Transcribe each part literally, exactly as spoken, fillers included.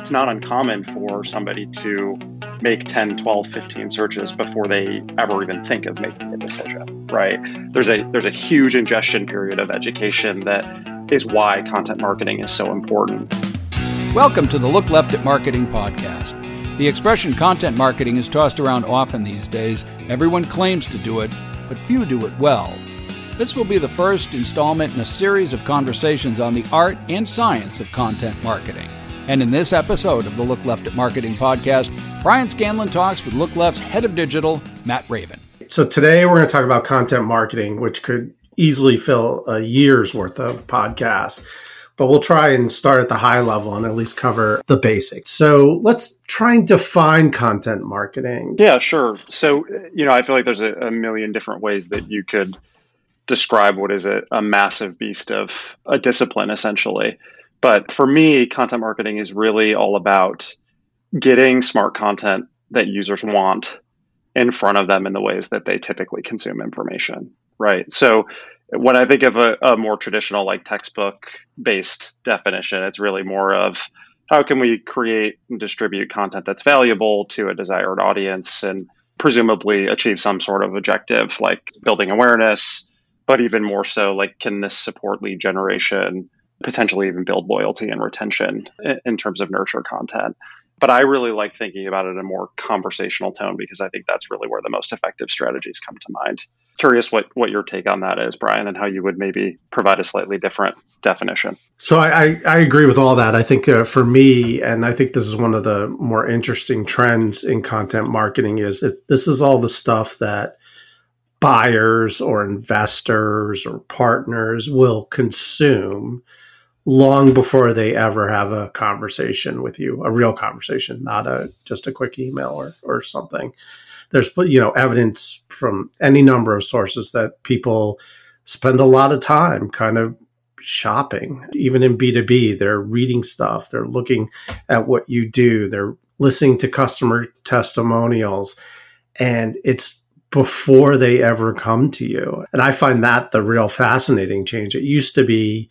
It's not uncommon for somebody to make ten, twelve, fifteen searches before they ever even think of making a decision, right? There's a there's a huge ingestion period of education that is why content marketing is so important. Welcome to the Look Left at Marketing podcast. The expression content marketing is tossed around often these days. Everyone claims to do it, but few do it well. This will be the first installment in a series of conversations on the art and science of content marketing. And in this episode of the Look Left at Marketing podcast, Brian Scanlon talks with Look Left's head of digital, Matt Raven. So today we're going to talk about content marketing, which could easily fill a year's worth of podcasts. But we'll try and start at the high level and at least cover the basics. So let's try and define content marketing. Yeah, sure. So, you know, I feel like there's a, a million different ways that you could describe what is a, a massive beast of a discipline, essentially. But for me, content marketing is really all about getting smart content that users want in front of them in the ways that they typically consume information, right? So when I think of a, a more traditional, like textbook-based definition, it's really more of how can we create and distribute content that's valuable to a desired audience and presumably achieve some sort of objective, like building awareness, but even more so, like, can this support lead generation, potentially even build loyalty and retention in terms of nurture content. But I really like thinking about it in a more conversational tone because I think that's really where the most effective strategies come to mind. Curious what, what your take on that is, Brian, and how you would maybe provide a slightly different definition. So I, I, I agree with all that. I think uh, for me, and I think this is one of the more interesting trends in content marketing, is it, this is all the stuff that buyers or investors or partners will consume long before they ever have a conversation with you, a real conversation, not a just a quick email or, or something. There's, you know, evidence from any number of sources that people spend a lot of time kind of shopping. Even in B two B, they're reading stuff, they're looking at what you do, they're listening to customer testimonials, and it's before they ever come to you. And I find that the real fascinating change. It used to be,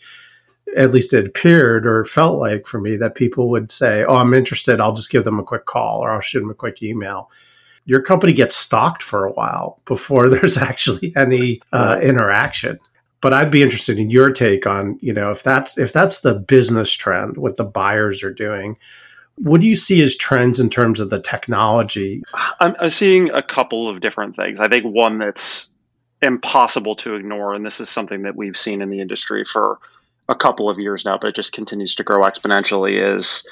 at least it appeared or felt like for me, that people would say, oh, I'm interested, I'll just give them a quick call or I'll shoot them a quick email. Your company gets stalked for a while before there's actually any uh, interaction. But I'd be interested in your take on, you know, if that's if that's the business trend, what the buyers are doing, what do you see as trends in terms of the technology? I'm, I'm seeing a couple of different things. I think one that's impossible to ignore, and this is something that we've seen in the industry for a couple of years now, but it just continues to grow exponentially, is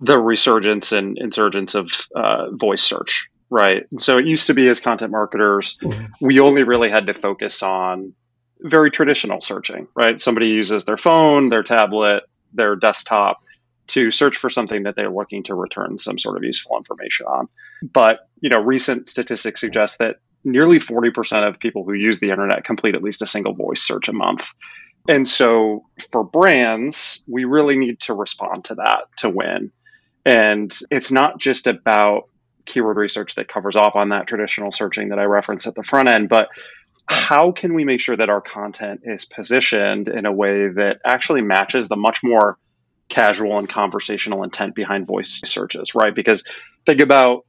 the resurgence and insurgence of uh, voice search, right? So it used to be, as content marketers, we only really had to focus on very traditional searching, right? Somebody uses their phone, their tablet, their desktop to search for something that they're looking to return some sort of useful information on. But, you know, recent statistics suggest that nearly forty percent of people who use the internet complete at least a single voice search a month. And so for brands, we really need to respond to that to win. And it's not just about keyword research that covers off on that traditional searching that I referenced at the front end, but how can we make sure that our content is positioned in a way that actually matches the much more casual and conversational intent behind voice searches, right? Because think about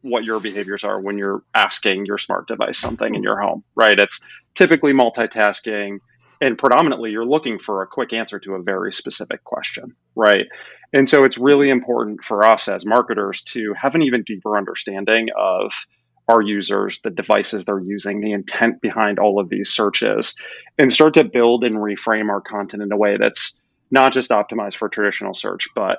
what your behaviors are when you're asking your smart device something in your home, right? It's typically multitasking, and predominantly you're looking for a quick answer to a very specific question, right? And so it's really important for us as marketers to have an even deeper understanding of our users, the devices they're using, the intent behind all of these searches, and start to build and reframe our content in a way that's not just optimized for traditional search, but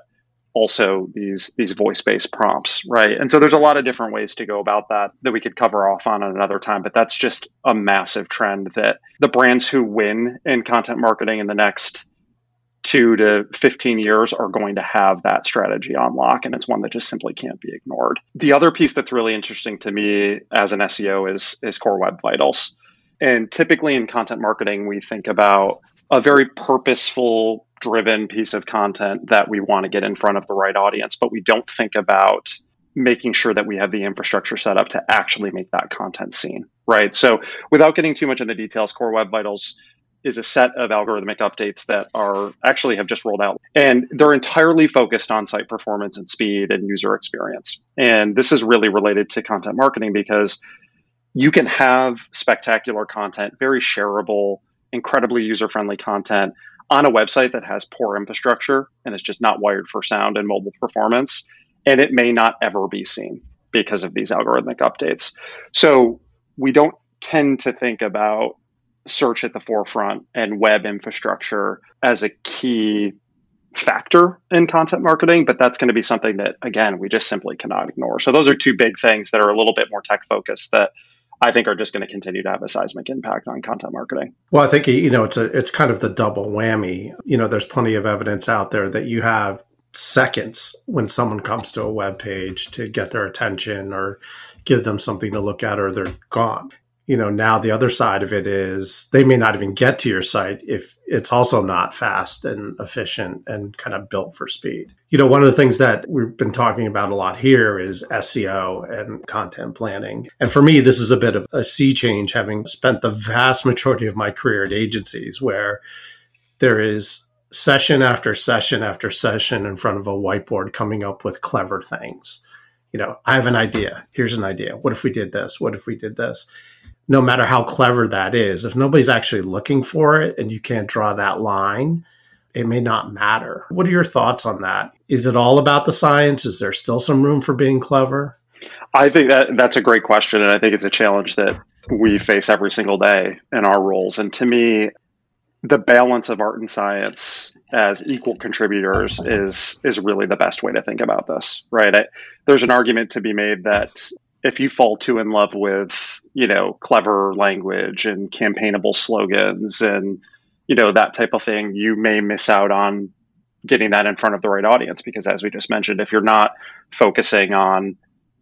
also these these voice-based prompts, right? And so there's a lot of different ways to go about that that we could cover off on at another time, but that's just a massive trend that the brands who win in content marketing in the next two to fifteen years are going to have that strategy on lock, and it's one that just simply can't be ignored. The other piece that's really interesting to me as an S E O is, is Core Web Vitals. And typically in content marketing, we think about a very purposeful, driven piece of content that we want to get in front of the right audience, but we don't think about making sure that we have the infrastructure set up to actually make that content seen, right? So without getting too much into details, Core Web Vitals is a set of algorithmic updates that are actually have just rolled out. And they're entirely focused on site performance and speed and user experience. And this is really related to content marketing because you can have spectacular content, very shareable, incredibly user-friendly content on a website that has poor infrastructure and is just not wired for sound and mobile performance. And it may not ever be seen because of these algorithmic updates. So we don't tend to think about search at the forefront and web infrastructure as a key factor in content marketing, but that's going to be something that, again, we just simply cannot ignore. So those are two big things that are a little bit more tech focused that I think are just going to continue to have a seismic impact on content marketing. Well, I think, you know, it's a, it's kind of the double whammy. You know, there's plenty of evidence out there that you have seconds when someone comes to a web page to get their attention or give them something to look at, or they're gone. You know, now the other side of it is they may not even get to your site if it's also not fast and efficient and kind of built for speed. You know, one of the things that we've been talking about a lot here is S E O and content planning. And for me, this is a bit of a sea change, having spent the vast majority of my career at agencies where there is session after session after session in front of a whiteboard coming up with clever things. You know, I have an idea. Here's an idea. What if we did this? What if we did this? No matter how clever that is, if nobody's actually looking for it and you can't draw that line, it may not matter. What are your thoughts on that? Is it all about the science? Is there still some room for being clever? I think that that's a great question. And I think it's a challenge that we face every single day in our roles. And to me, the balance of art and science as equal contributors is, is really the best way to think about this, right? I, there's an argument to be made that if you fall too in love with, you know, clever language and campaignable slogans and, you know, that type of thing, you may miss out on getting that in front of the right audience. Because as we just mentioned, if you're not focusing on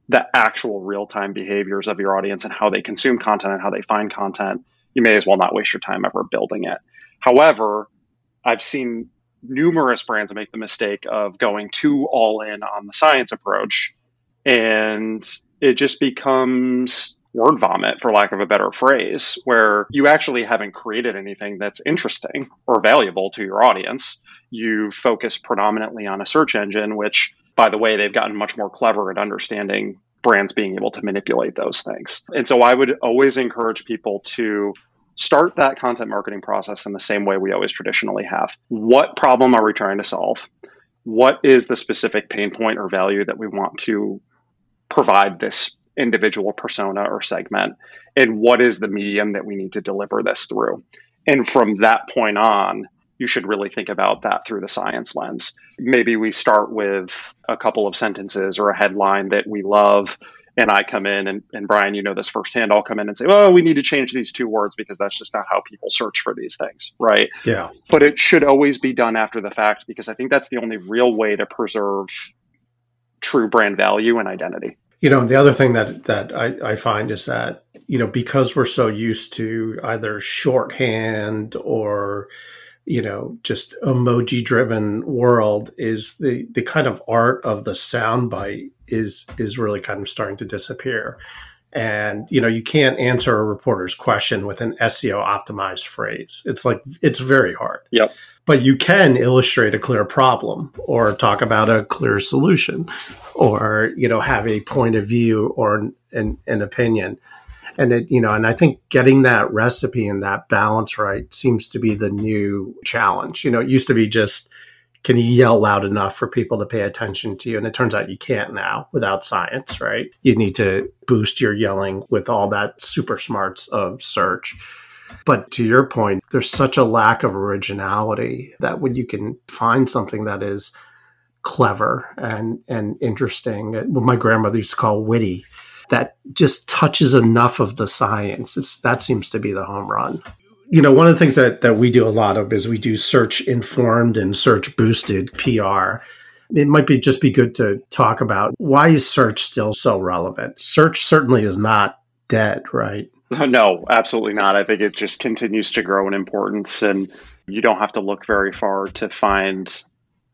the actual real-time behaviors of your audience and how they consume content and how they find content, you may as well not waste your time ever building it. However, I've seen numerous brands make the mistake of going too all in on the science approach, and it just becomes word vomit, for lack of a better phrase, where you actually haven't created anything that's interesting or valuable to your audience. You focus predominantly on a search engine, which, by the way, they've gotten much more clever at understanding brands being able to manipulate those things. And so I would always encourage people to start that content marketing process in the same way we always traditionally have. What problem are we trying to solve? What is the specific pain point or value that we want to provide this individual persona or segment, and what is the medium that we need to deliver this through? And from that point on, you should really think about that through the science lens. Maybe we start with a couple of sentences or a headline that we love, and I come in, and, and Brian, you know this firsthand, I'll come in and say, oh, we need to change these two words because that's just not how people search for these things, right? Yeah. But it should always be done after the fact, because I think that's the only real way to preserve true brand value and identity. You know, the other thing that that I, I find is that, you know, because we're so used to either shorthand or, you know, just emoji-driven world, is the the kind of art of the soundbite is is really kind of starting to disappear. And, you know, you can't answer a reporter's question with an S E O-optimized phrase. It's like, it's very hard. Yep. But you can illustrate a clear problem or talk about a clear solution or, you know, have a point of view or an, an, an opinion. And, it, you know, and I think getting that recipe and that balance right seems to be the new challenge. You know, it used to be just, can you yell loud enough for people to pay attention to you? And it turns out you can't now without science, right? You need to boost your yelling with all that super smarts of search. But to your point, there's such a lack of originality that when you can find something that is clever and, and interesting, what my grandmother used to call witty, that just touches enough of the science, it's, that seems to be the home run. You know, one of the things that, that we do a lot of is we do search-informed and search-boosted P R. It might be just be good to talk about, why is search still so relevant? Search certainly is not dead, right? No, absolutely not. I think it just continues to grow in importance, and you don't have to look very far to find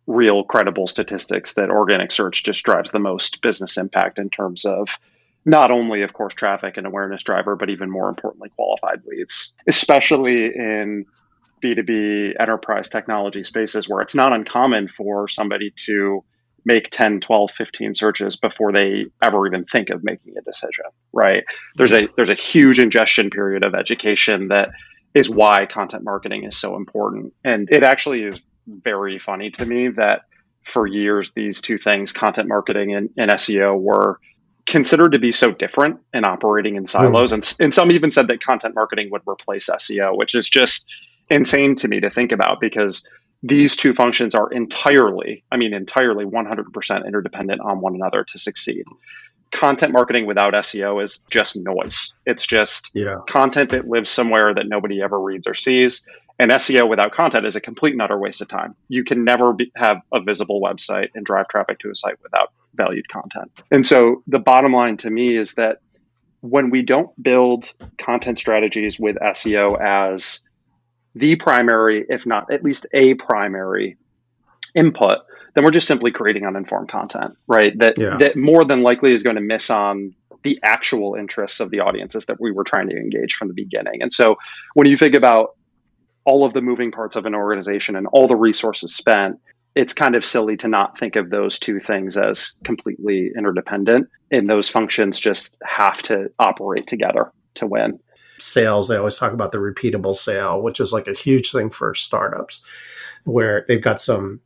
real credible statistics that organic search just drives the most business impact in terms of not only, of course, traffic and awareness driver, but even more importantly, qualified leads, especially in B two B enterprise technology spaces where it's not uncommon for somebody to make ten, twelve, fifteen searches before they ever even think of making a decision, right? There's a there's a huge ingestion period of education that is why content marketing is so important. And it actually is very funny to me that for years, these two things, content marketing and, and S E O, were considered to be so different and operating in silos. Mm. And, and some even said that content marketing would replace S E O, which is just insane to me to think about, because these two functions are entirely, I mean, entirely one hundred percent interdependent on one another to succeed. Content marketing without S E O is just noise. It's just yeah. content that lives somewhere that nobody ever reads or sees. And S E O without content is a complete and utter waste of time. You can never be, have a visible website and drive traffic to a site without valued content. And so the bottom line to me is that when we don't build content strategies with S E O as the primary, if not at least a primary input, then we're just simply creating uninformed content, right? That yeah. that more than likely is going to miss on the actual interests of the audiences that we were trying to engage from the beginning. And so when you think about all of the moving parts of an organization and all the resources spent, it's kind of silly to not think of those two things as completely interdependent. And those functions just have to operate together to win. Sales, they always talk about the repeatable sale, which is like a huge thing for startups, where they've got some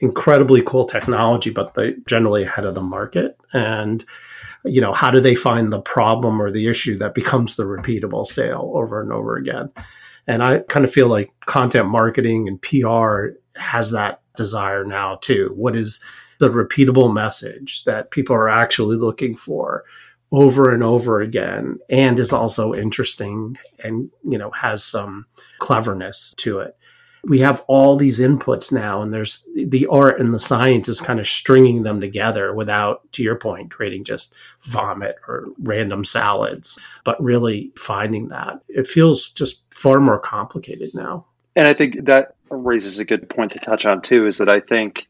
incredibly cool technology, but they're generally ahead of the market. And, you know, how do they find the problem or the issue that becomes the repeatable sale over and over again? And I kind of feel like content marketing and P R has that desire now too. What is the repeatable message that people are actually looking for over and over again, and is also interesting and, you know, has some cleverness to it? We have all these inputs now, and there's the art and the science is kind of stringing them together without, to your point, creating just vomit or random salads, but really finding that. It feels just far more complicated now. And I think that raises a good point to touch on too, is that I think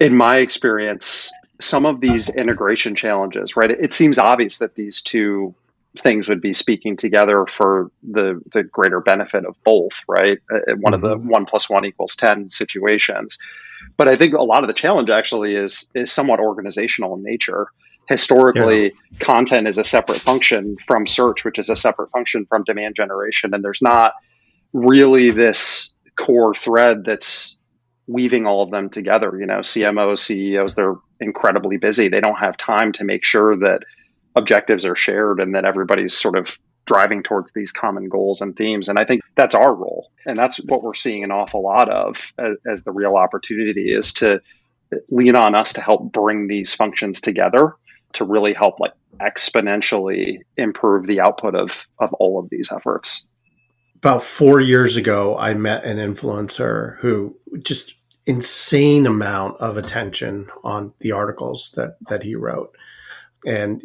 in my experience, some of these integration challenges, right? It seems obvious that these two things would be speaking together for the the greater benefit of both, right? Uh, one mm-hmm. of the one plus one equals ten situations. But I think a lot of the challenge actually is is somewhat organizational in nature. Historically, yeah. content is a separate function from search, which is a separate function from demand generation. And there's not really this core thread that's weaving all of them together. You know, C M Os, C E Os, they're incredibly busy. They don't have time to make sure that objectives are shared and that everybody's sort of driving towards these common goals and themes. And I think that's our role. And that's what we're seeing an awful lot of as, as the real opportunity, is to lean on us to help bring these functions together to really help like exponentially improve the output of, of all of these efforts. About four years ago, I met an influencer who just insane amount of attention on the articles that, that he wrote. And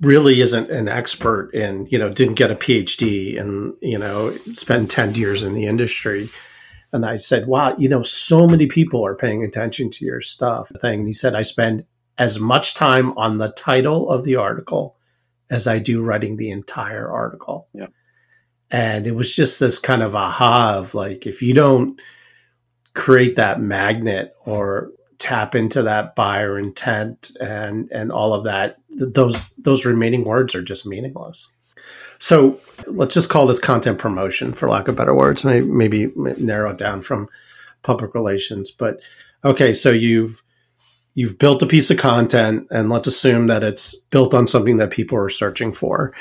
really isn't an expert in, you know, didn't get a P H D and, you know, spend ten years in the industry. And I said, wow, you know, so many people are paying attention to your stuff thing. And he said, I spend as much time on the title of the article as I do writing the entire article. Yeah. And it was just this kind of aha of like, if you don't create that magnet or tap into that buyer intent and and all of that, those those remaining words are just meaningless. So let's just call this content promotion, for lack of better words, and maybe narrow it down from public relations. But okay, so you've you've built a piece of content, and let's assume that it's built on something that people are searching for.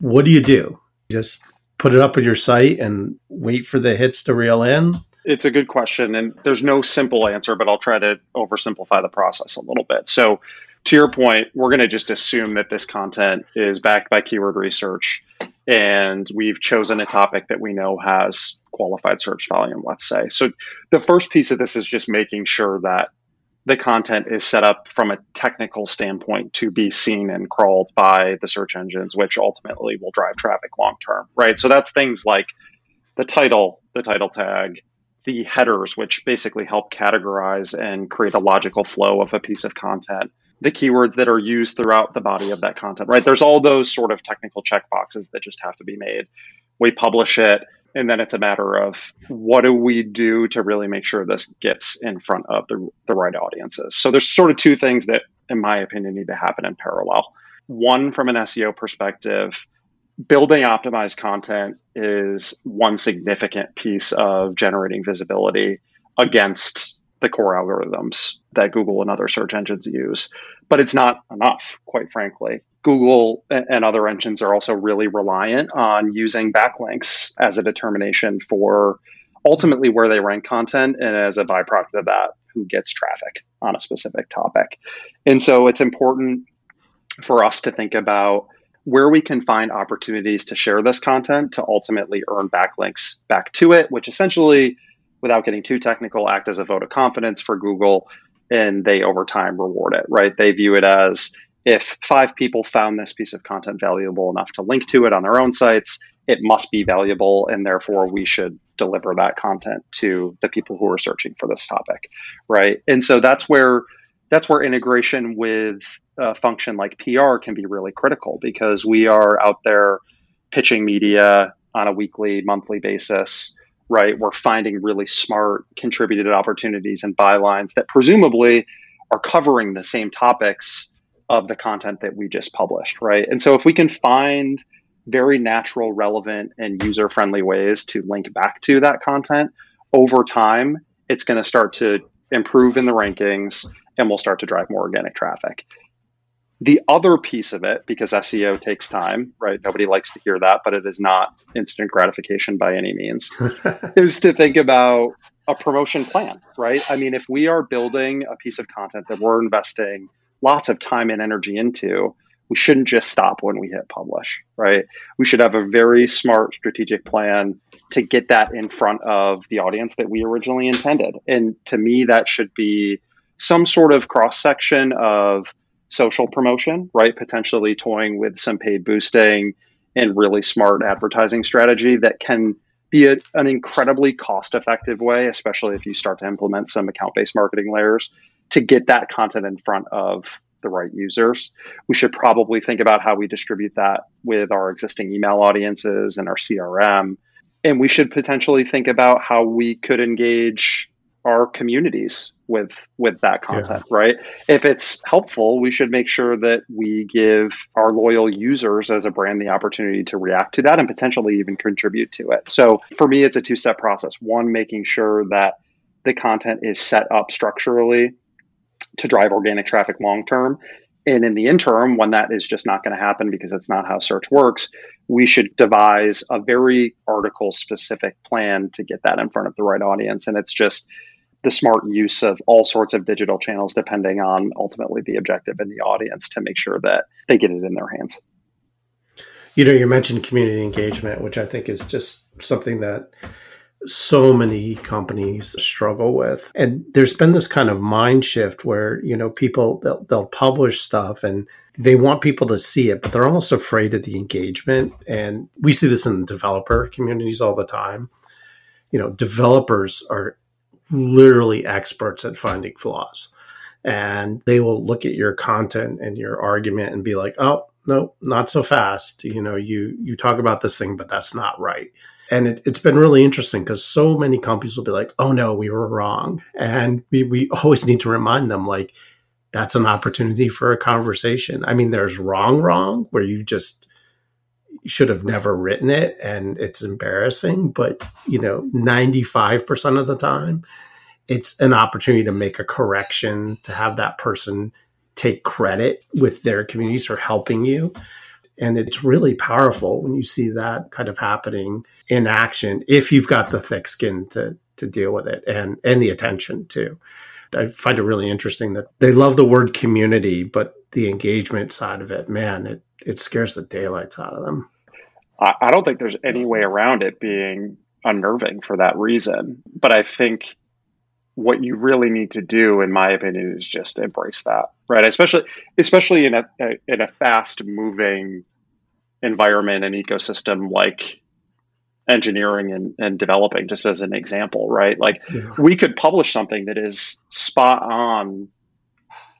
What do you do? Just put it up on your site and wait for the hits to reel in? It's a good question, and there's no simple answer, but I'll try to oversimplify the process a little bit. So to your point, we're going to just assume that this content is backed by keyword research, and we've chosen a topic that we know has qualified search volume, let's say. So the first piece of this is just making sure that the content is set up from a technical standpoint to be seen and crawled by the search engines, which ultimately will drive traffic long-term, right? So that's things like the title, the title tag, the headers, which basically help categorize and create a logical flow of a piece of content, the keywords that are used throughout the body of that content, right? There's all those sort of technical checkboxes that just have to be made. We publish it, And then it's a matter of what do we do to really make sure this gets in front of the, the right audiences. So there's sort of two things that, in my opinion, need to happen in parallel. One, from an S E O perspective, building optimized content is one significant piece of generating visibility against the core algorithms that Google and other search engines use. But it's not enough, quite frankly. Google and other engines are also really reliant on using backlinks as a determination for ultimately where they rank content, and as a byproduct of that, who gets traffic on a specific topic. And so it's important for us to think about where we can find opportunities to share this content to ultimately earn backlinks back to it, which essentially, without getting too technical, act as a vote of confidence for Google, and they over time reward it, right? They view it as, if five people found this piece of content valuable enough to link to it on their own sites, it must be valuable, and therefore we should deliver that content to the people who are searching for this topic, right? And so that's where that's where integration with a function like P R can be really critical, because we are out there pitching media on a weekly, monthly basis, right? We're finding really smart contributed opportunities and bylines that presumably are covering the same topics of the content that we just published, right? And so if we can find very natural, relevant, and user-friendly ways to link back to that content, over time, it's going to start to improve in the rankings, and we'll start to drive more organic traffic. The other piece of it, because S E O takes time, right? Nobody likes to hear that, but it is not instant gratification by any means, is to think about a promotion plan, right? I mean, if we are building a piece of content that we're investing lots of time and energy into, we shouldn't just stop when we hit publish, right? We should have a very smart strategic plan to get that in front of the audience that we originally intended. And to me, that should be some sort of cross-section of social promotion, right? Potentially toying with some paid boosting and really smart advertising strategy that can be a, an incredibly cost-effective way, especially if you start to implement some account-based marketing layers, to get that content in front of the right users. We should probably think about how we distribute that with our existing email audiences and our C R M. And we should potentially think about how we could engage our communities with with that content, yeah. right? If it's helpful, we should make sure that we give our loyal users as a brand the opportunity to react to that and potentially even contribute to it. So for me, it's a two-step process. One, making sure that the content is set up structurally to drive organic traffic long-term. And in the interim, when that is just not going to happen because it's not how search works, we should devise a very article-specific plan to get that in front of the right audience. And it's just the smart use of all sorts of digital channels, depending on ultimately the objective and the audience, to make sure that they get it in their hands. You know, you mentioned community engagement, which I think is just something that so many companies struggle with. And there's been this kind of mind shift where, you know, people, they'll, they'll publish stuff and they want people to see it, but they're almost afraid of the engagement. And we see this in developer communities all the time. You know, developers are literally experts at finding flaws. And they will look at your content and your argument and be like, oh, no, not so fast. You know, you you talk about this thing, but that's not right. And it, it's been really interesting because so many companies will be like, oh, no, we were wrong. And we, we always need to remind them, like, that's an opportunity for a conversation. I mean, there's wrong, wrong, where you just should have never written it and it's embarrassing. But, you know, ninety-five percent of the time, it's an opportunity to make a correction, to have that person take credit with their communities for helping you. And it's really powerful when you see that kind of happening in action, if you've got the thick skin to to deal with it and, and the attention too. I find it really interesting that they love the word community, but the engagement side of it, man, it, it scares the daylights out of them. I don't think there's any way around it being unnerving for that reason. But I think what you really need to do, in my opinion, is just embrace that, right? Especially, especially in a, a in a fast-moving environment and ecosystem like engineering and, and developing, just as an example, right? Like, yeah. we could publish something that is spot on,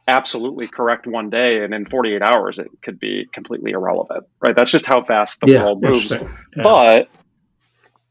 absolutely correct one day, and in forty-eight hours, it could be completely irrelevant, right? That's just how fast the yeah, world moves. Yeah. But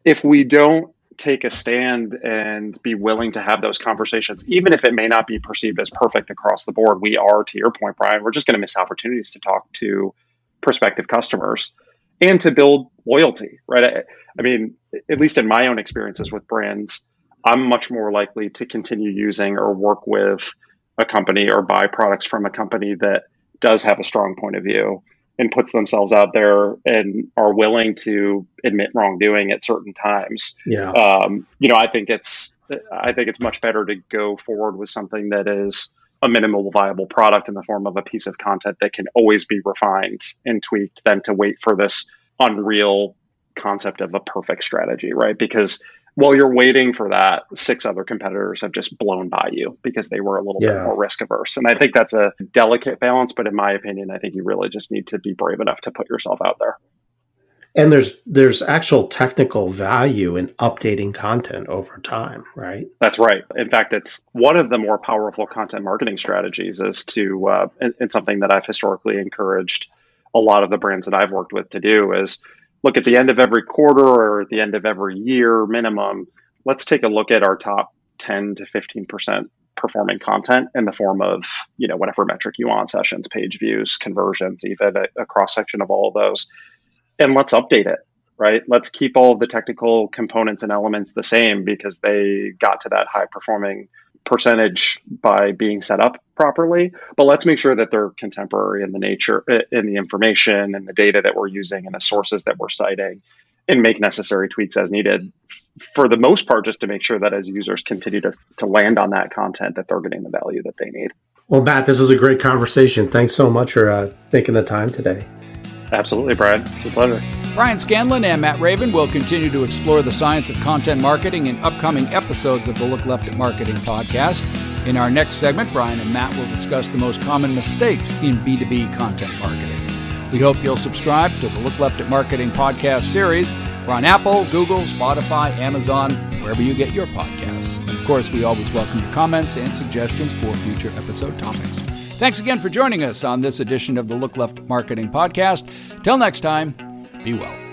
if we don't take a stand and be willing to have those conversations, even if it may not be perceived as perfect across the board, we are, to your point, Brian, we're just going to miss opportunities to talk to prospective customers and to build loyalty, right? I, I mean, at least in my own experiences with brands, I'm much more likely to continue using or work with a company or buy products from a company that does have a strong point of view and puts themselves out there and are willing to admit wrongdoing at certain times. Yeah. Um, you know, I think it's, I think it's much better to go forward with something that is a minimal viable product in the form of a piece of content that can always be refined and tweaked than to wait for this unreal concept of a perfect strategy, right? Because while you're waiting for that, six other competitors have just blown by you because they were a little yeah. bit more risk averse. And I think that's a delicate balance, but in my opinion, I think you really just need to be brave enough to put yourself out there. And there's there's actual technical value in updating content over time, right? That's right. In fact, it's one of the more powerful content marketing strategies is to, uh, and, and something that I've historically encouraged a lot of the brands that I've worked with to do is, look, at the end of every quarter or at the end of every year minimum, let's take a look at our top ten to fifteen percent performing content in the form of, you know, whatever metric you want, sessions, page views, conversions, even a, a cross-section of all of those. And let's update it, right? Let's keep all the technical components and elements the same because they got to that high-performing percentage by being set up properly, but let's make sure that they're contemporary in the nature, in the information and the data that we're using and the sources that we're citing, and make necessary tweaks as needed for the most part, just to make sure that as users continue to, to land on that content, that they're getting the value that they need. Well, Matt, this is a great conversation. Thanks so much for uh, taking the time today. Absolutely, Brian. It's a pleasure. Brian Scanlon and Matt Raven will continue to explore the science of content marketing in upcoming episodes of the Look Left at Marketing podcast. In our next segment, Brian and Matt will discuss the most common mistakes in B two B content marketing. We hope you'll subscribe to the Look Left at Marketing podcast series. We're on Apple, Google, Spotify, Amazon, wherever you get your podcasts. And of course, we always welcome your comments and suggestions for future episode topics. Thanks again for joining us on this edition of the Look Left Marketing Podcast. Till next time, be well.